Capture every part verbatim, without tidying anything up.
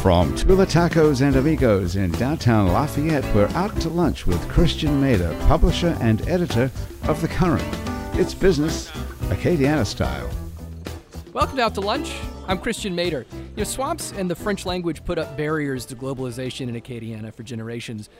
From Tula Tacos and Amigos in downtown Lafayette, we're out to lunch with Christiaan Mader, publisher and editor of The Current. It's business, Acadiana style. Welcome to Out to Lunch. I'm Christiaan Mader. You know, swamps and the French language put up barriers to globalization in Acadiana for generations.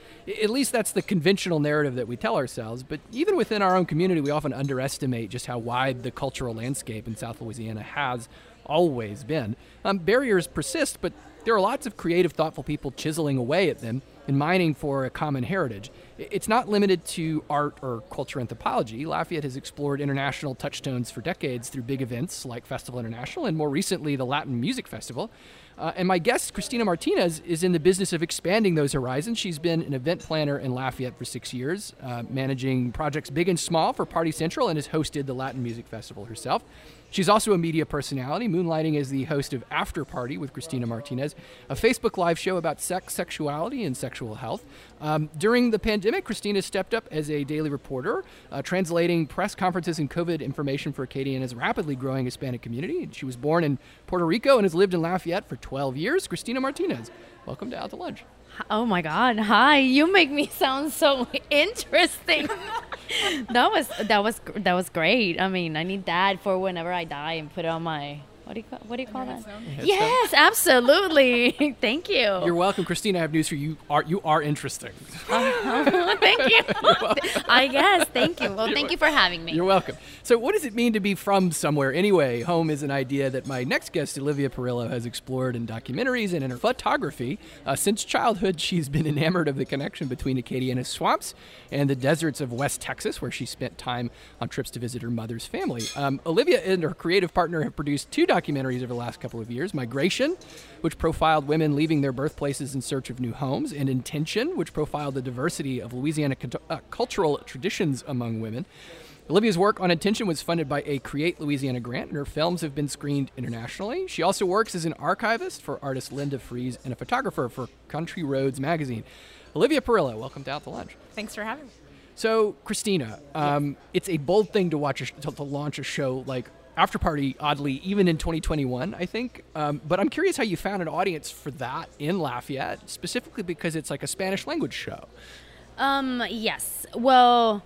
At least that's the conventional narrative that we tell ourselves. But even within our own community, we often underestimate just how wide the cultural landscape in South Louisiana has always been. Um, barriers persist, but there are lots of creative, thoughtful people chiseling away at them and mining for a common heritage. It's not limited to art or culture anthropology. Lafayette has explored international touchstones for decades through big events like Festival International and more recently the Latin Music Festival. Uh, and my guest, Christina Martinez, is in the business of expanding those horizons. She's been an event planner in Lafayette for six years, uh, managing projects big and small for Party Central, and has hosted the Latin Music Festival herself. She's also a media personality, moonlighting as the host of After Party with Christina Martinez, a Facebook Live show about sex, sexuality, and sexual health. Um, during the pandemic, Christina stepped up as a daily reporter, uh, translating press conferences and COVID information for Acadiana's rapidly growing Hispanic community. She was born in Puerto Rico and has lived in Lafayette for twelve years. Christina Martinez, welcome to Out to Lunch. Oh my God! Hi, you make me sound so interesting. that was that was that was great. I mean, I need that for whenever I die and put it on my what do you call what do you call that? Yes, absolutely. Thank you. You're welcome, Christina. I have news for you. you are you are interesting. uh, thank you. I guess. Thank you. Well, thank you for having me. You're welcome. So, what does it mean to be from somewhere anyway? Home is an idea that my next guest, Olivia Perillo, has explored in documentaries and in her photography. Uh, since childhood, she's been enamored of the connection between Acadiana's swamps and the deserts of West Texas, where she spent time on trips to visit her mother's family. Um, Olivia and her creative partner have produced two documentaries over the last couple of years: Migration, which profiled women leaving their birthplaces in search of new homes, and Intention, which profiled the diversity of Louisiana cont- uh, cultural traditions among women. Olivia's work on Intention was funded by a Create Louisiana grant, and her films have been screened internationally. She also works as an archivist for artist Linda Fries and a photographer for Country Roads magazine. Olivia Perillo, welcome to Out to Lunch. Thanks for having me. So, Christina, um, it's a bold thing to watch a sh- to, to launch a show like After Party, oddly, even in twenty twenty-one, I think. Um, but I'm curious how you found an audience for that in Lafayette, specifically because it's like a Spanish language show. Um, yes. Well,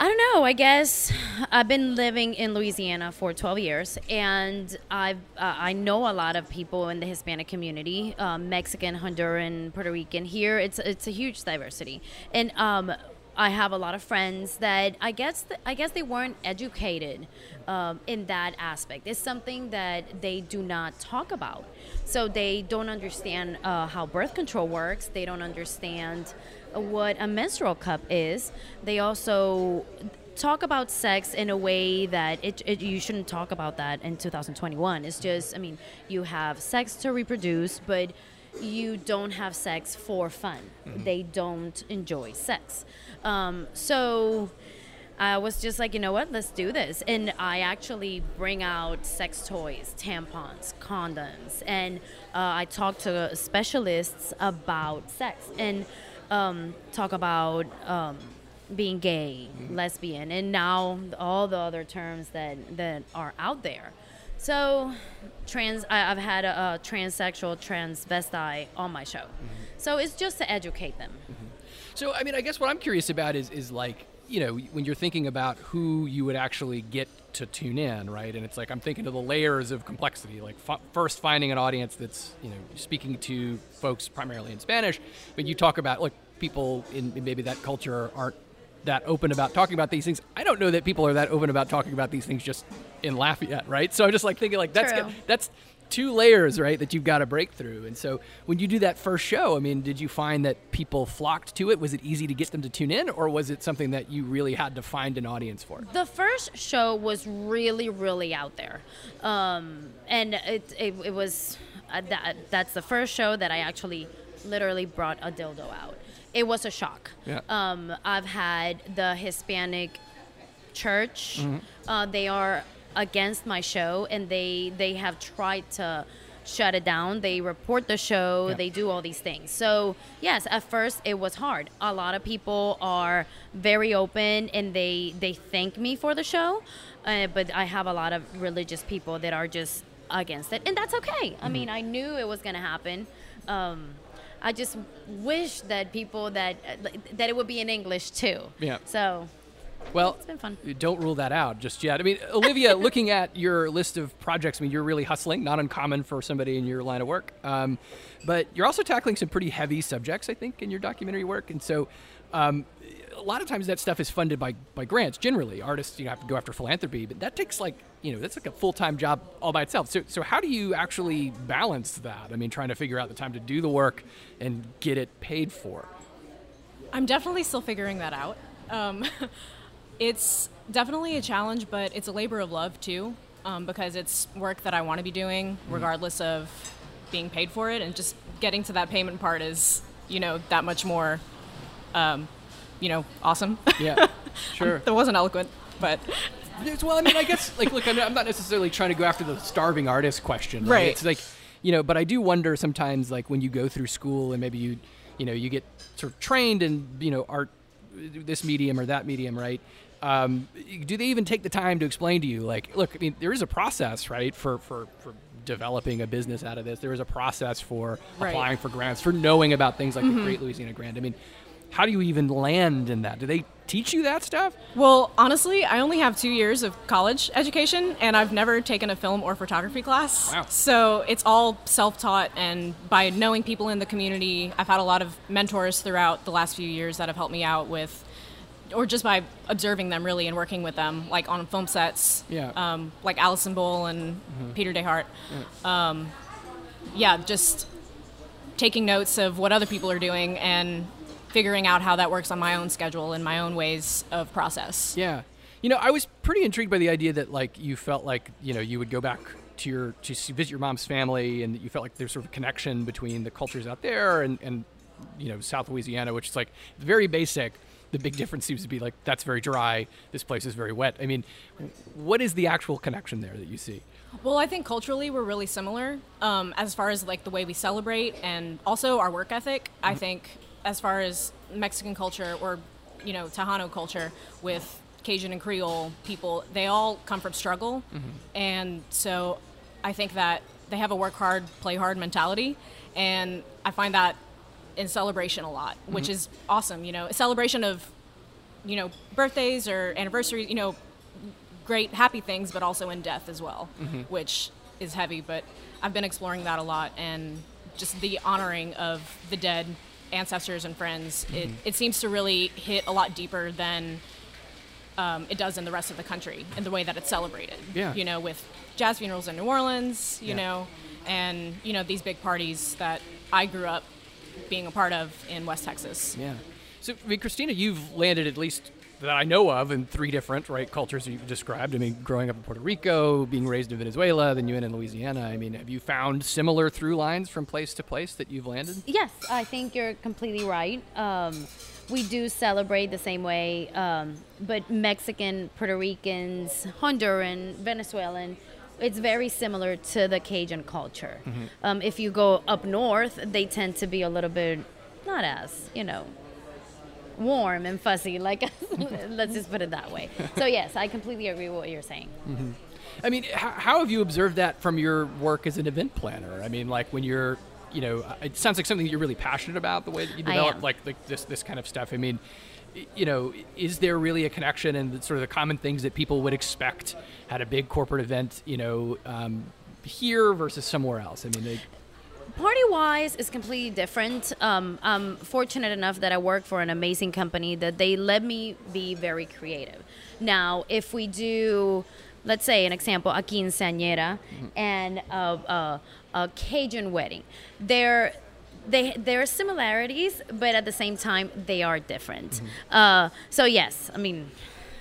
I don't know. I guess I've been living in Louisiana for twelve years, and I've uh, I know a lot of people in the Hispanic community, uh, Mexican, Honduran, Puerto Rican. Here, it's it's a huge diversity, and um. I have a lot of friends that I guess th- I guess they weren't educated um, in that aspect. It's something that they do not talk about. So they don't understand uh, how birth control works. They don't understand what a menstrual cup is. They also talk about sex in a way that it, it you shouldn't talk about that in two thousand twenty-one. It's just, I mean, you have sex to reproduce, but you don't have sex for fun. Mm-hmm. They don't enjoy sex. Um, so I was just like, you know what, let's do this. And I actually bring out sex toys, tampons, condoms. And uh, I talk to specialists about sex and um, talk about um, being gay, mm-hmm. lesbian, and now all the other terms that, that are out there. So, trans. I, I've had a, a transsexual, transvestite on my show. Mm-hmm. So it's just to educate them. Mm-hmm. So, I mean, I guess what I'm curious about is, is like, you know, when you're thinking about who you would actually get to tune in, right? And it's like, I'm thinking of the layers of complexity, like f- first finding an audience that's, you know, speaking to folks primarily in Spanish, but you talk about like people in, in maybe that culture aren't that open about talking about these things. I don't know that people are that open about talking about these things just in Lafayette, right? So I'm just like thinking like that's gonna, that's two layers, right, that you've got to break through. And so when you do that first show, I mean, did you find that people flocked to it? Was it easy to get them to tune in, or was it something that you really had to find an audience for? The first show was really, really out there. Um, and it, it, it was, uh, that, that's the first show that I actually literally brought a dildo out. it was a shock. Yeah. Um, I've had the Hispanic church. Mm-hmm. Uh, they are against my show, and they they have tried to shut it down. They report the show. Yeah. They do all these things. So yes, at first it was hard. A lot of people are very open, and they they thank me for the show, uh, but I have a lot of religious people that are just against it, and that's okay. Mm-hmm. I mean, I knew it was going to happen. Um, I just wish that people that that it would be in English too. Yeah. So. Well, it's been fun. Don't rule that out just yet. I mean, Olivia, looking at your list of projects, I mean, you're really hustling, not uncommon for somebody in your line of work. Um, but you're also tackling some pretty heavy subjects, I think, in your documentary work. And so um, a lot of times that stuff is funded by, by grants. Generally, artists, you know, have to go after philanthropy, but that takes like, you know, that's like a full-time job all by itself. So, so how do you actually balance that? I mean, trying to figure out the time to do the work and get it paid for. I'm definitely still figuring that out. Um It's definitely a challenge, but it's a labor of love, too, um, because it's work that I want to be doing, regardless of being paid for it. And just getting to that payment part is, you know, that much more, um, you know, awesome. Yeah, sure. That wasn't eloquent, but... Well, I mean, I guess, like, look, I'm not necessarily trying to go after the starving artist question. Right. right. It's like, you know, but I do wonder sometimes, like, when you go through school and maybe you, you know, you get sort of trained in, you know, art, this medium or that medium, right? Um, do they even take the time to explain to you, like, look, I mean, there is a process, right, for, for, for developing a business out of this. There is a process for right. applying for grants, for knowing about things like mm-hmm. the Create Louisiana grant. I mean, how do you even land in that? Do they teach you that stuff? Well, honestly, I only have two years of college education, and I've never taken a film or photography class. Wow. So it's all self-taught, and by knowing people in the community, I've had a lot of mentors throughout the last few years that have helped me out with, or just by observing them, really, and working with them, like on film sets, yeah. um, like Allison Bowl and mm-hmm. Peter DeHart. Yeah. Um, yeah, just taking notes of what other people are doing and figuring out how that works on my own schedule and my own ways of process. Yeah. You know, I was pretty intrigued by the idea that, like, you felt like, you know, you would go back to your, to visit your mom's family, and you felt like there's sort of a connection between the cultures out there and, and you know, South Louisiana, which is, like, very basic. The big difference seems to be, like, that's very dry, this place is very wet. I mean, what is the actual connection there that you see? Well, I think culturally we're really similar um, as far as, like, the way we celebrate and also our work ethic. Mm-hmm. I think as far as Mexican culture or, you know, Tejano culture with Cajun and Creole people, they all come from struggle. Mm-hmm. And so I think that they have a work hard, play hard mentality. And I find that in celebration a lot, which mm-hmm. is awesome, you know, a celebration of, you know, birthdays or anniversaries, you know, great happy things, but also in death as well, mm-hmm. which is heavy, but I've been exploring that a lot, and just the honoring of the dead ancestors and friends, mm-hmm. it, it seems to really hit a lot deeper than um, it does in the rest of the country, in the way that it's celebrated, yeah. you know, with jazz funerals in New Orleans, you yeah. know, and, you know, these big parties that I grew up being a part of in West Texas. Yeah. So, I mean, Christina, you've landed, at least that I know of, in three different right cultures you've described. I mean, growing up in Puerto Rico, being raised in Venezuela, then you end in Louisiana. I mean, have you found similar through lines from place to place that you've landed? Yes, I think you're completely right. Um, we do celebrate the same way, um, but Mexican, Puerto Ricans, Honduran, Venezuelan, it's very similar to the Cajun culture. Mm-hmm. Um, if you go up north, they tend to be a little bit not as, you know, warm and fuzzy. Like, let's just put it that way. So, yes, I completely agree with what you're saying. Mm-hmm. I mean, h- how have you observed that from your work as an event planner? I mean, like, when you're, you know, it sounds like something that you're really passionate about, the way that you develop, like, like this, this kind of stuff. I mean, you know, is there really a connection and sort of the common things that people would expect at a big corporate event, you know, um, here versus somewhere else? I mean, they... Party-wise is completely different. Um, I'm fortunate enough that I work for an amazing company that they let me be very creative. Now, if we do, let's say, an example, a quinceañera mm-hmm. and a, a, a Cajun wedding, they're... They, there are similarities, but at the same time, they are different. Mm-hmm. Uh, so, yes, I mean,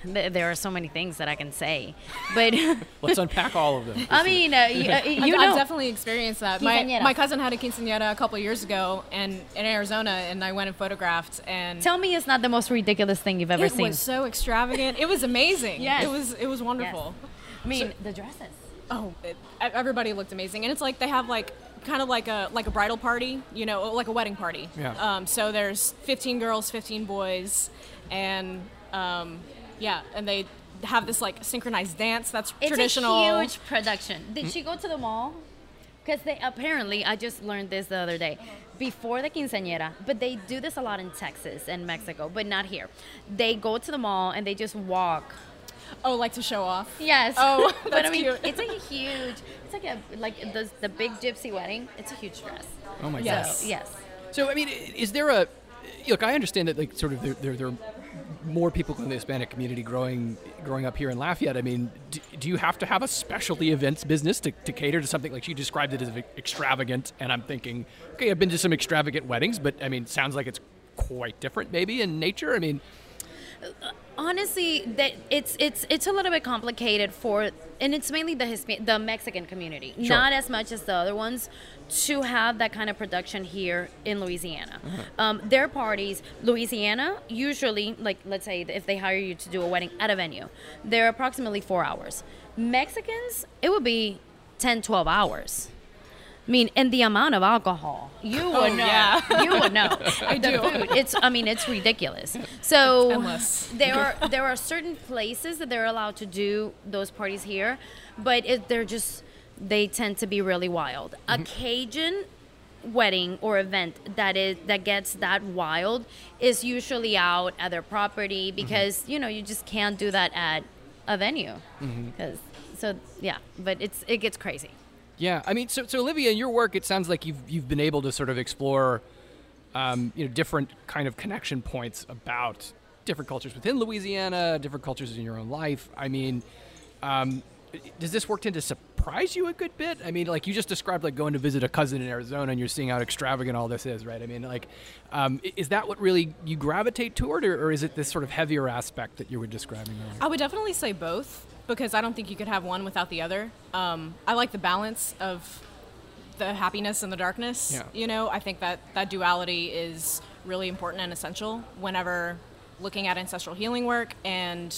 th- there are so many things that I can say, but let's unpack all of them. I mean, uh, you, uh, you I've, know, I've definitely experienced that. My, my cousin had a quinceañera a couple of years ago, and in Arizona, and I went and photographed. And tell me, it's not the most ridiculous thing you've ever it seen. It was so extravagant. It was amazing. Yes. it was it was wonderful. Yes. I mean, so, the dresses. Oh, it, everybody looked amazing, and it's like they have like. Kind of like a like a bridal party, you know, like a wedding party. Yeah. Um, so there's fifteen girls, fifteen boys, and um, yeah, and they have this like synchronized dance that's it's traditional. It's a huge production. Did mm-hmm. she go to the mall? Because they apparently, I just learned this the other day, before the quinceañera, but they do this a lot in Texas and Mexico, but not here. They go to the mall and they just walk. Oh, like to show off? Yes. Oh, that's but I mean, cute. It's like a huge, it's like a, like the, the big gypsy wedding, it's a huge dress. Oh my yes. gosh. Yes. So, I mean, is there a, look, I understand that like sort of there, there, there are more people in the Hispanic community growing growing up here in Lafayette. I mean, do, do you have to have a specialty events business to, to cater to something like she described it as extravagant? And I'm thinking, okay, I've been to some extravagant weddings, but I mean, sounds like it's quite different maybe in nature. I mean, honestly, that it's it's it's a little bit complicated for, and it's mainly the Hisp- the Mexican community, sure. not as much as the other ones, to have that kind of production here in Louisiana. Mm-hmm. Um, their parties, Louisiana, usually, like let's say if they hire you to do a wedding at a venue, they're approximately four hours. Mexicans, it would be ten, twelve hours. I mean, and the amount of alcohol, you would oh, know. Yeah. You would know. I the do. Food, it's, I mean, it's ridiculous. So it's there are there are certain places that they're allowed to do those parties here, but it, they're just they tend to be really wild. Mm-hmm. A Cajun wedding or event that is that gets that wild is usually out at their property because mm-hmm. you know you just can't do that at a venue. Mm-hmm. 'Cause, so yeah, but it's it gets crazy. Yeah, I mean, so so Olivia, in your work, it sounds like you've you've been able to sort of explore, um, you know, different kind of connection points about different cultures within Louisiana, different cultures in your own life. I mean, um, does this work tend to surprise you a good bit? I mean, like you just described, like going to visit a cousin in Arizona, and you're seeing how extravagant all this is, right? I mean, like, um, is that what really you gravitate toward, or, or is it this sort of heavier aspect that you were describing earlier? I would definitely say both. Because I don't think you could have one without the other. Um, I like the balance of the happiness and the darkness. Yeah. You know, I think that, that duality is really important and essential whenever looking at ancestral healing work and,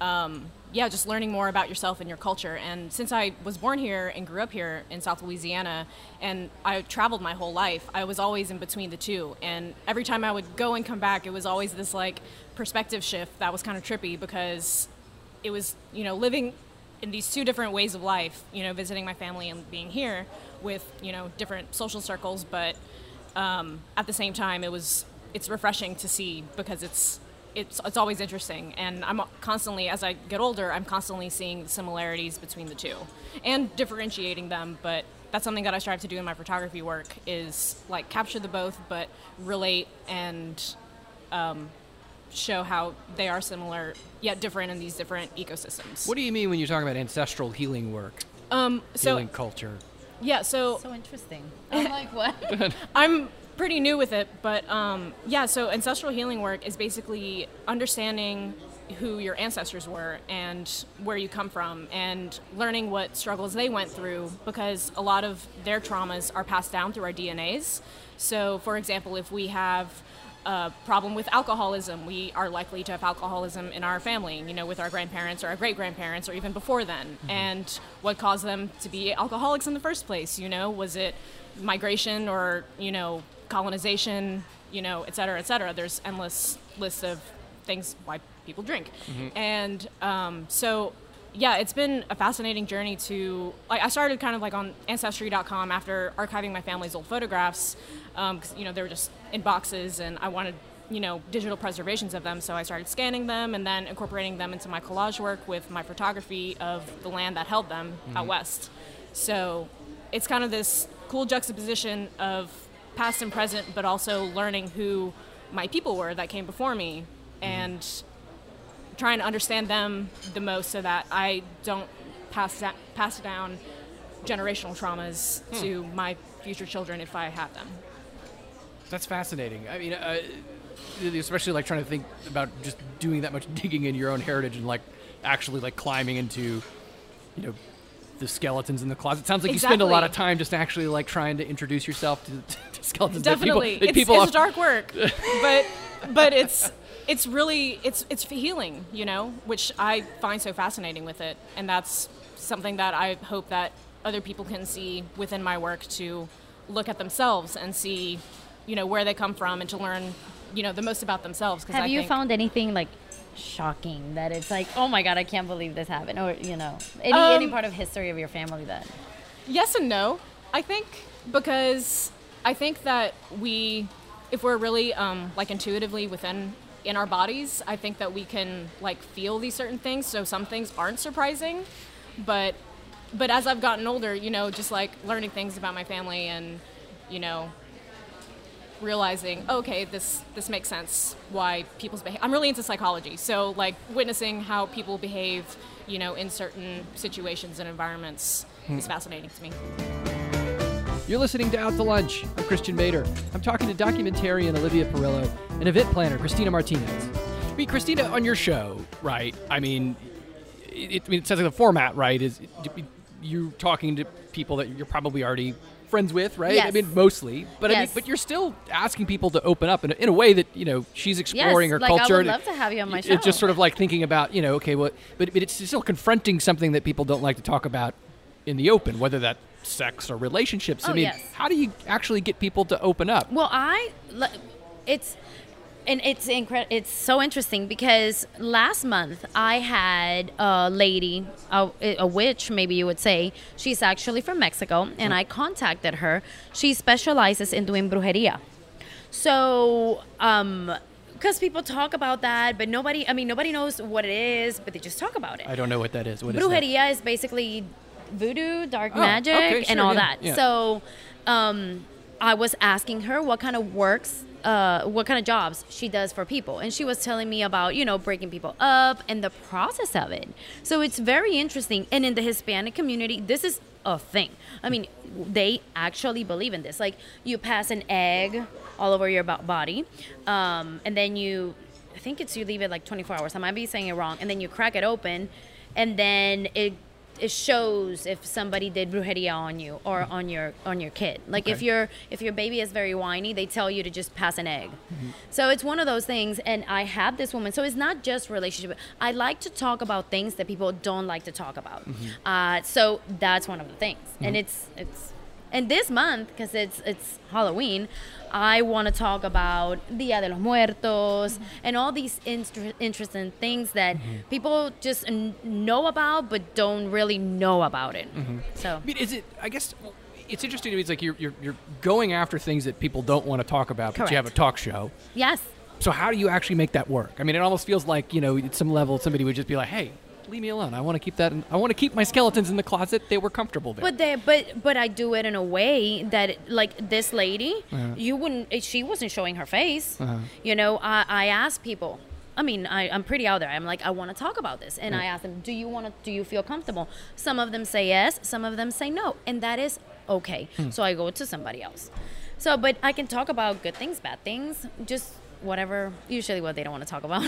um, yeah, just learning more about yourself and your culture. And since I was born here and grew up here in South Louisiana and I traveled my whole life, I was always in between the two. And every time I would go and come back, it was always this, like, perspective shift that was kind of trippy because it was, you know, living in these two different ways of life, you know, visiting my family and being here with, you know, different social circles. But um, at the same time, it was, it's refreshing to see because it's, it's, it's always interesting. And I'm constantly, as I get older, I'm constantly seeing similarities between the two and differentiating them. But that's something that I strive to do in my photography work is like capture the both, but relate and, um, show how they are similar yet different in these different ecosystems. What do you mean when you're talking about ancestral healing work? Um, so healing culture. Yeah, so so interesting. I'm like what? I'm pretty new with it, but um, yeah. So ancestral healing work is basically understanding who your ancestors were and where you come from, and learning what struggles they went through because a lot of their traumas are passed down through our D N As. So, for example, if we have Uh, problem with alcoholism, we are likely to have alcoholism in our family, you know, with our grandparents or our great-grandparents or even before then. Mm-hmm. And what caused them to be alcoholics in the first place, you know? Was it migration or, you know, colonization, you know, et cetera, et cetera. There's endless lists of things why people drink. Mm-hmm. And um, so, yeah, it's been a fascinating journey to, like, I started kind of like on Ancestry dot com after archiving my family's old photographs, um, 'cause, you know, they were just in boxes and I wanted, you know, digital preservations of them. So I started scanning them and then incorporating them into my collage work with my photography of the land that held them mm-hmm. out west. So it's kind of this cool juxtaposition of past and present, but also learning who my people were that came before me mm-hmm. and trying to understand them the most so that I don't pass that, pass down generational traumas hmm. to my future children if I have them. That's fascinating. I mean, uh, especially like trying to think about just doing that much digging in your own heritage and like actually like climbing into, you know, the skeletons in the closet. It sounds like exactly. you spend a lot of time just actually like trying to introduce yourself to, to skeletons. Definitely, that people, that it's, people it's off- dark work, but but it's it's really it's it's healing, you know, which I find so fascinating with it, and that's something that I hope that other people can see within my work to look at themselves and see, you know, where they come from and to learn, you know, the most about themselves. Have I you think found anything like shocking that it's like, oh my God, I can't believe this happened, or, you know, any um, any part of history of your family that? Yes and no. I think because I think that we, if we're really um, like intuitively within in our bodies, I think that we can like feel these certain things. So some things aren't surprising, but. But as I've gotten older, you know, just like learning things about my family and, you know, realizing, oh, okay, this, this makes sense why people's behavior. I'm really into psychology. So like witnessing how people behave, you know, in certain situations and environments hmm. is fascinating to me. You're listening to Out to Lunch. I'm Christiaan Mader. I'm talking to documentarian Olivia Perillo and event planner Christina Martinez. I mean, Christina, on your show, right? I mean, it, I mean, it sounds like the format, right, is it, you talking to people that you're probably already friends with, right? Yes. I mean, mostly. But yes. I mean, but you're still asking people to open up in a, in a way that, you know, she's exploring yes, her like culture. I would love to have you on my show. It's just sort of like thinking about, you know, okay, well, but, but it's still confronting something that people don't like to talk about in the open, whether that's sex or relationships. Oh, I mean, yes. How do you actually get people to open up? Well, I, it's, and it's incre- it's so interesting because last month I had a lady, a, a witch, maybe you would say. She's actually from Mexico, and I contacted her. She specializes in doing brujería. So, um, because people talk about that, but nobody, I mean, nobody knows what it is, but they just talk about it. I don't know what that is. What brujería is, is basically voodoo, dark oh, magic, okay, sure, and all yeah, that. Yeah. So um, I was asking her what kind of works Uh, what kind of jobs she does for people. And she was telling me about, you know, breaking people up and the process of it. So it's very interesting. And in the Hispanic community, this is a thing. I mean, they actually believe in this. Like, you pass an egg all over your body, um, and then you, I think it's you leave it like twenty-four hours. I might be saying it wrong. And then you crack it open, and then it it shows if somebody did brujería on you or on your on your kid. Like okay. if your if your baby is very whiny, they tell you to just pass an egg. Mm-hmm. So it's one of those things. And I had this woman. So it's not just relationship. I like to talk about things that people don't like to talk about. Mm-hmm. Uh, so that's one of the things. Mm-hmm. And it's it's and this month, because it's it's Halloween, I want to talk about Día de los Muertos mm-hmm. and all these inter- interesting things that mm-hmm. people just n- know about but don't really know about it. Mm-hmm. So, I mean, is it? I guess it's interesting to me. It's like you're you're, you're going after things that people don't want to talk about, Correct. But you have a talk show. Yes. So how do you actually make that work? I mean, it almost feels like, you know, at some level somebody would just be like, "Hey, leave me alone. I want to keep that. In, I want to keep my skeletons in the closet. They were comfortable there." But they, but but I do it in a way that, like this lady, uh-huh. you wouldn't. She wasn't showing her face. Uh-huh. You know, I, I asked people. I mean, I, I'm pretty out there. I'm like, I want to talk about this, and yeah. I asked them, "Do you want to? Do you feel comfortable?" Some of them say yes. Some of them say no, and that is okay. Hmm. So I go to somebody else. So, but I can talk about good things, bad things, just. Whatever, usually what they don't want to talk about.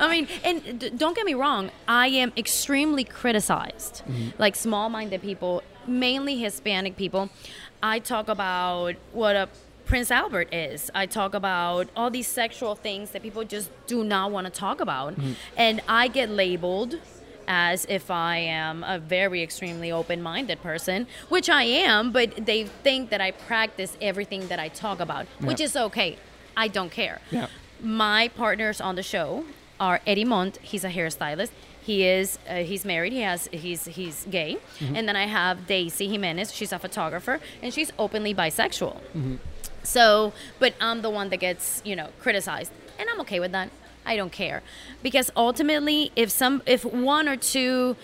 I mean, and d- don't get me wrong, I am extremely criticized. Mm-hmm. Like small-minded people, mainly Hispanic people. I talk about what a Prince Albert is. I talk about all these sexual things that people just do not want to talk about. Mm-hmm. And I get labeled as if I am a very extremely open-minded person, which I am, but they think that I practice everything that I talk about, yeah. which is okay. I don't care. Yeah. My partners on the show are Eddie Mont. He's a hairstylist. He is. Uh, he's married. He has. He's. He's gay. Mm-hmm. And then I have Daisy Jimenez. She's a photographer, and she's openly bisexual. Mm-hmm. So, but I'm the one that gets, you know, criticized, and I'm okay with that. I don't care, because ultimately, if some, if one or two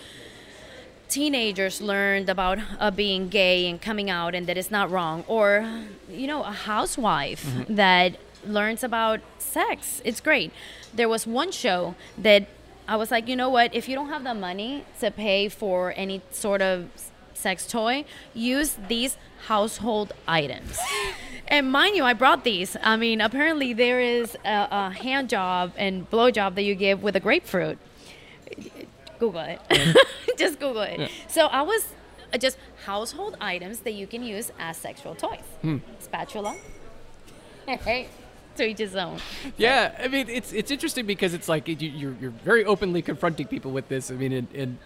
teenagers learned about uh, being gay and coming out, and that it's not wrong, or, you know, a housewife mm-hmm. that learns about sex, it's great. There was one show that I was like, you know what, if you don't have the money to pay for any sort of sex toy, use these household items. And mind you, I brought these. I mean, apparently there is a, a hand job and blow job that you give with a grapefruit. Google it. Mm. Just Google it. Yeah. So I was just household items that you can use as sexual toys. Mm. Spatula. Hey. To each his own. Yeah, I mean, it's it's interesting because it's like it, you're you're very openly confronting people with this. I mean, and, and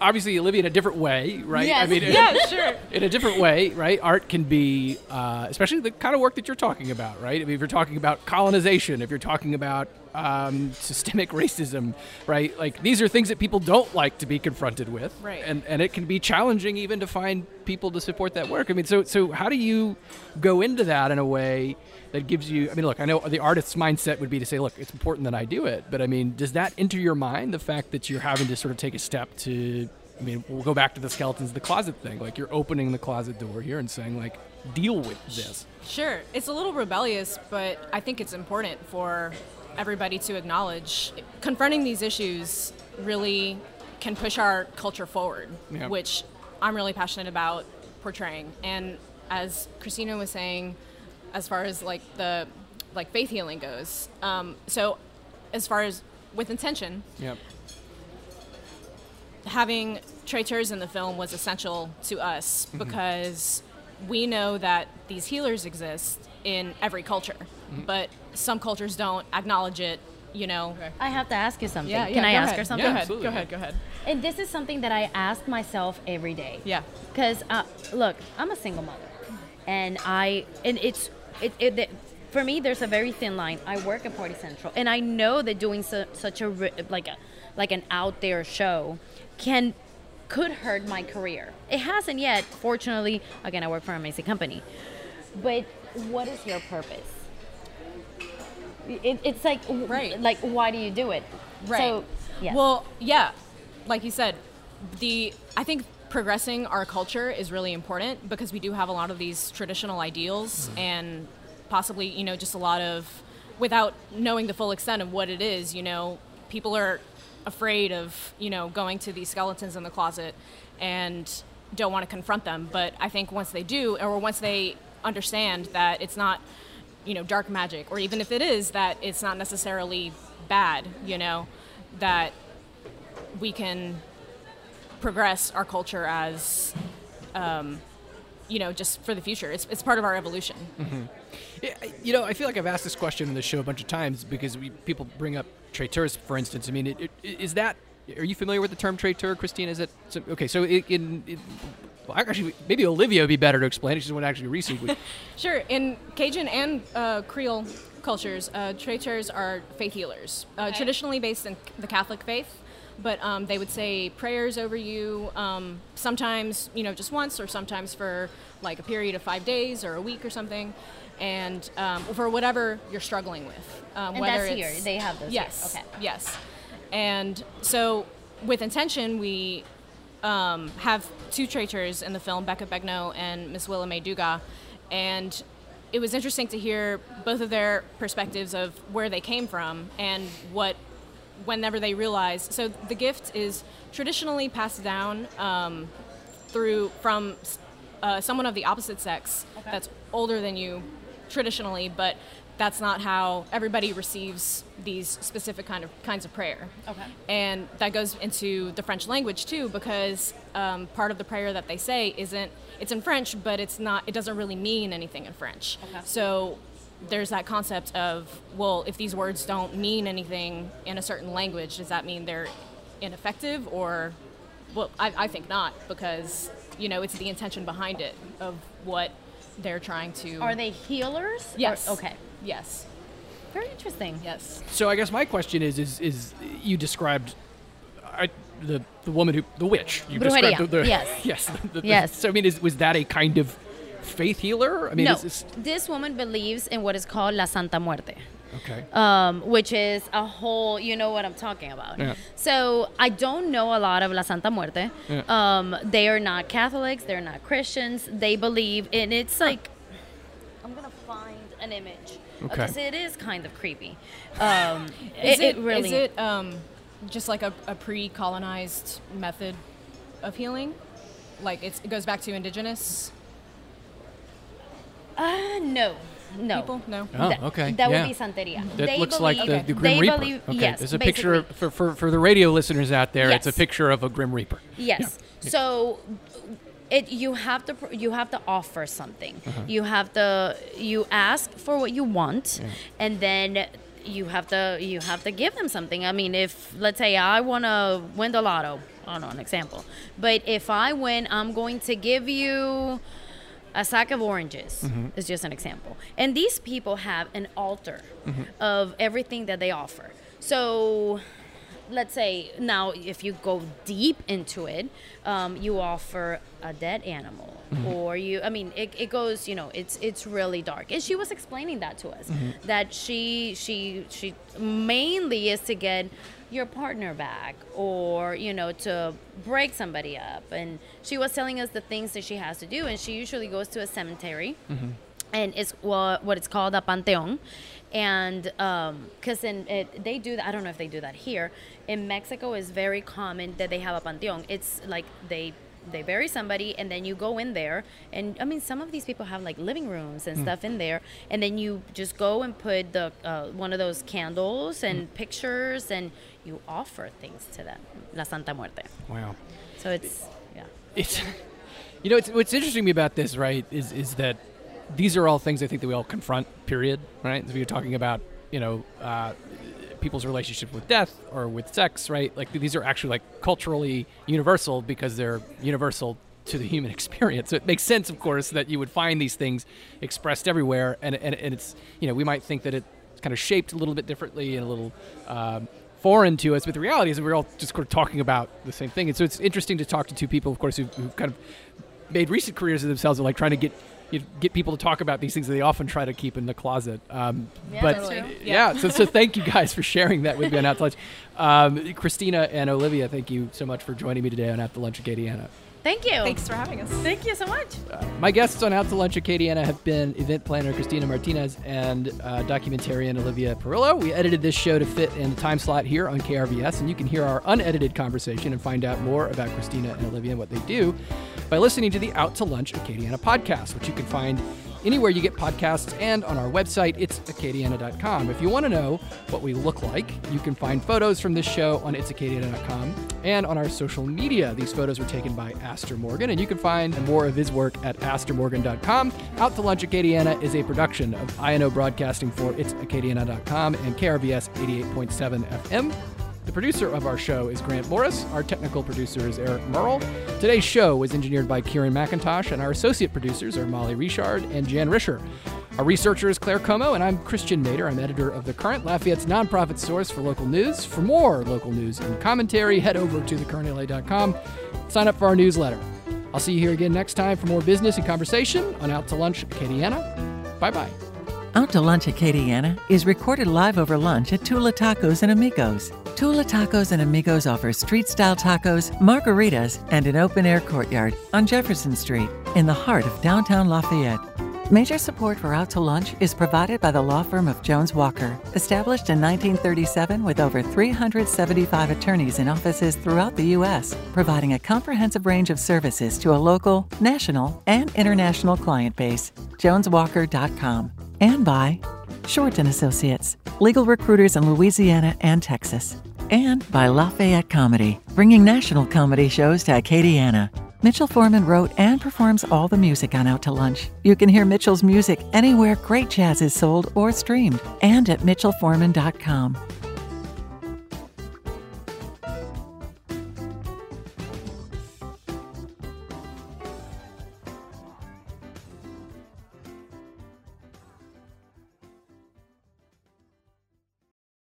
obviously, Olivia, in a different way, right? Yes. I mean, yeah, in, sure. In a different way, right? Art can be, uh, especially the kind of work that you're talking about, right? I mean, if you're talking about colonization, if you're talking about um, systemic racism, right? Like these are things that people don't like to be confronted with, right? And and it can be challenging even to find people to support that work. I mean, so so how do you go into that in a way that gives you, I mean, look, I know the artist's mindset would be to say, look, it's important that I do it. But I mean, does that enter your mind, the fact that you're having to sort of take a step to, I mean, we'll go back to the skeletons in the closet thing. Like you're opening the closet door here and saying like, deal with this. Sure. It's a little rebellious, but I think it's important for everybody to acknowledge. Confronting these issues really can push our culture forward, yeah. which I'm really passionate about portraying. And as Christina was saying, as far as like the like faith healing goes, um, so as far as with intention, yep. having traitors in the film was essential to us mm-hmm. because we know that these healers exist in every culture, mm-hmm. but some cultures don't acknowledge it. You know, okay. I have to ask you something. Yeah, yeah, Can I ask ahead. her something? Yeah, go ahead. Go ahead. Go ahead. And this is something that I ask myself every day. Yeah. Because uh, look, I'm a single mother, and I and it's. It, it, it, for me, there's a very thin line. I work at Party Central, and I know that doing su- such a like a like an out there show can could hurt my career. It hasn't yet, fortunately. Again, I work for an amazing company. But what is your purpose? It, it's like right. like why do you do it? Right. So, yes. Well, yeah, like you said, the I think. progressing our culture is really important because we do have a lot of these traditional ideals mm-hmm. and possibly, you know, just a lot of, without knowing the full extent of what it is, you know, people are afraid of, you know, going to these skeletons in the closet and don't want to confront them. But I think once they do, or once they understand that it's not, you know, dark magic, or even if it is, that it's not necessarily bad, you know, that we can progress our culture as, um, you know, just for the future. It's it's part of our evolution. Mm-hmm. Yeah, you know, I feel like I've asked this question on the show a bunch of times because we, people bring up traitors, for instance. I mean, it, it, is that, are you familiar with the term traitor, Christina? Is it, so, okay, so it, in, it, well, actually, maybe Olivia would be better to explain it. She's the one actually recently. Sure. In Cajun and uh, Creole cultures, uh, traitors are faith healers, uh, okay. traditionally based in the Catholic faith. But um, they would say prayers over you, um, sometimes, you know, just once, or sometimes for like a period of five days or a week or something, and um, for whatever you're struggling with. Um, and whether that's it's, here. They have those yes, here. Okay. Yes. And so with intention, we um, have two traitors in the film, Becca Begno and Miss Willa May Duga. And it was interesting to hear both of their perspectives of where they came from and what whenever they realize. So the gift is traditionally passed down um, through from uh, someone of the opposite sex okay. that's older than you traditionally, but that's not how everybody receives these specific kind of kinds of prayer. Okay. And that goes into the French language too, because um, part of the prayer that they say isn't, it's in French, but it's not, it doesn't really mean anything in French. Okay. So there's that concept of, well, if these words don't mean anything in a certain language, does that mean they're ineffective? Or, well, I, I think not, because, you know, it's the intention behind it of what they're trying to... Are they healers? Yes. Or, okay. Yes. Very interesting. Yes. So I guess my question is, is, is you described... I, the the woman who... The witch. You brujería. Described the, the, yes. Yes. The, the, yes. The, so, I mean, is, was that a kind of... faith healer? I mean, no. Is this... this woman believes in what is called La Santa Muerte. Okay. Um, which is a whole, you know what I'm talking about. Yeah. So I don't know a lot of La Santa Muerte. Yeah. Um, they are not Catholics. They're not Christians. They believe in, it's like, I'm going to find an image. Okay. Because it is kind of creepy. Um, is it, it really... Is it um, just like a, a pre-colonized method of healing? like it's, it goes back to indigenous? Uh, no. No. People? No. Oh, okay. That, that yeah. would be Santeria. Mm-hmm. That they looks believe, like the, okay. the Grim they Reaper. Believe, okay. Yes, there's a basically. picture of, for, for for the radio listeners out there. Yes. It's a picture of a Grim Reaper. Yes. Yeah. So, it you have to you have to offer something. Uh-huh. You have to you ask for what you want, yeah. and then you have to you have to give them something. I mean, if let's say I want to win the lotto, I don't know, an example. But if I win, I'm going to give you a sack of oranges, mm-hmm. is just an example. And these people have an altar mm-hmm. of everything that they offer. So let's say now if you go deep into it, um, you offer a dead animal mm-hmm. or you, I mean, it, it goes, you know, it's it's really dark. And she was explaining that to us, mm-hmm. that she she she mainly is to get your partner back or, you know, to break somebody up. And she was telling us the things that she has to do. And she usually goes to a cemetery mm-hmm. and it's what, what it's called a panteón. And um, cause in it, they do that. I don't know if they do that here in Mexico. It's very common that they have a panteón. It's like they, they bury somebody and then you go in there. And I mean, some of these people have like living rooms and mm. stuff in there. And then you just go and put the, uh, one of those candles and mm. pictures and, you offer things to them. La Santa Muerte. Wow. So it's, yeah. It's, you know, it's, what's interesting to me about this, right, is is that these are all things I think that we all confront, period, right? So we were talking about, you know, uh, people's relationship with death or with sex, right? Like these are actually like culturally universal because they're universal to the human experience. So it makes sense, of course, that you would find these things expressed everywhere. And, and, and it's, you know, we might think that it's kind of shaped a little bit differently and a little... Um, foreign to us, but the reality is we're all just sort of talking about the same thing. And so it's interesting to talk to two people, of course, who've, who've kind of made recent careers of themselves and like trying to get you know, get people to talk about these things that they often try to keep in the closet. Um, yeah, but totally. yeah, yeah. so so thank you guys for sharing that with me on Out to Lunch. Um, Christina and Olivia, thank you so much for joining me today on Out to Lunch Acadiana. Thank you. Thanks for having us. Thank you so much. Uh, my guests on Out to Lunch Acadiana have been event planner Christina Martinez and uh, documentarian Olivia Perillo. We edited this show to fit in the time slot here on K R V S, and you can hear our unedited conversation and find out more about Christina and Olivia and what they do by listening to the Out to Lunch Acadiana podcast, which you can find anywhere you get podcasts and on our website, it's acadiana dot com. If you want to know what we look like, you can find photos from this show on it's acadiana dot com and on our social media. These photos were taken by Aster Morgan, and you can find more of his work at aster morgan dot com. Out to Lunch Acadiana is a production of I N O Broadcasting for it's acadiana dot com and K R V S eighty-eight point seven F M. The producer of our show is Grant Morris. Our technical producer is Eric Merle. Today's show was engineered by Kieran McIntosh, and our associate producers are Molly Richard and Jan Risher. Our researcher is Claire Como, and I'm Christiaan Mader. I'm editor of The Current, Lafayette's nonprofit source for local news. For more local news and commentary, head over to the current L A dot com. Sign up for our newsletter. I'll see you here again next time for more business and conversation on Out to Lunch Acadiana. Bye-bye. Out to Lunch Acadiana is recorded live over lunch at Tula Tacos and Amigos. Tula Tacos and Amigos offers street-style tacos, margaritas, and an open-air courtyard on Jefferson Street in the heart of downtown Lafayette. Major support for Out to Lunch is provided by the law firm of Jones Walker, established in nineteen thirty-seven with over three hundred seventy-five attorneys in offices throughout the U S, providing a comprehensive range of services to a local, national, and international client base. jones walker dot com. And by Shorten Associates, legal recruiters in Louisiana and Texas. And by Lafayette Comedy, bringing national comedy shows to Acadiana. Mitchell Foreman wrote and performs all the music on Out to Lunch. You can hear Mitchell's music anywhere great jazz is sold or streamed and at mitchell foreman dot com.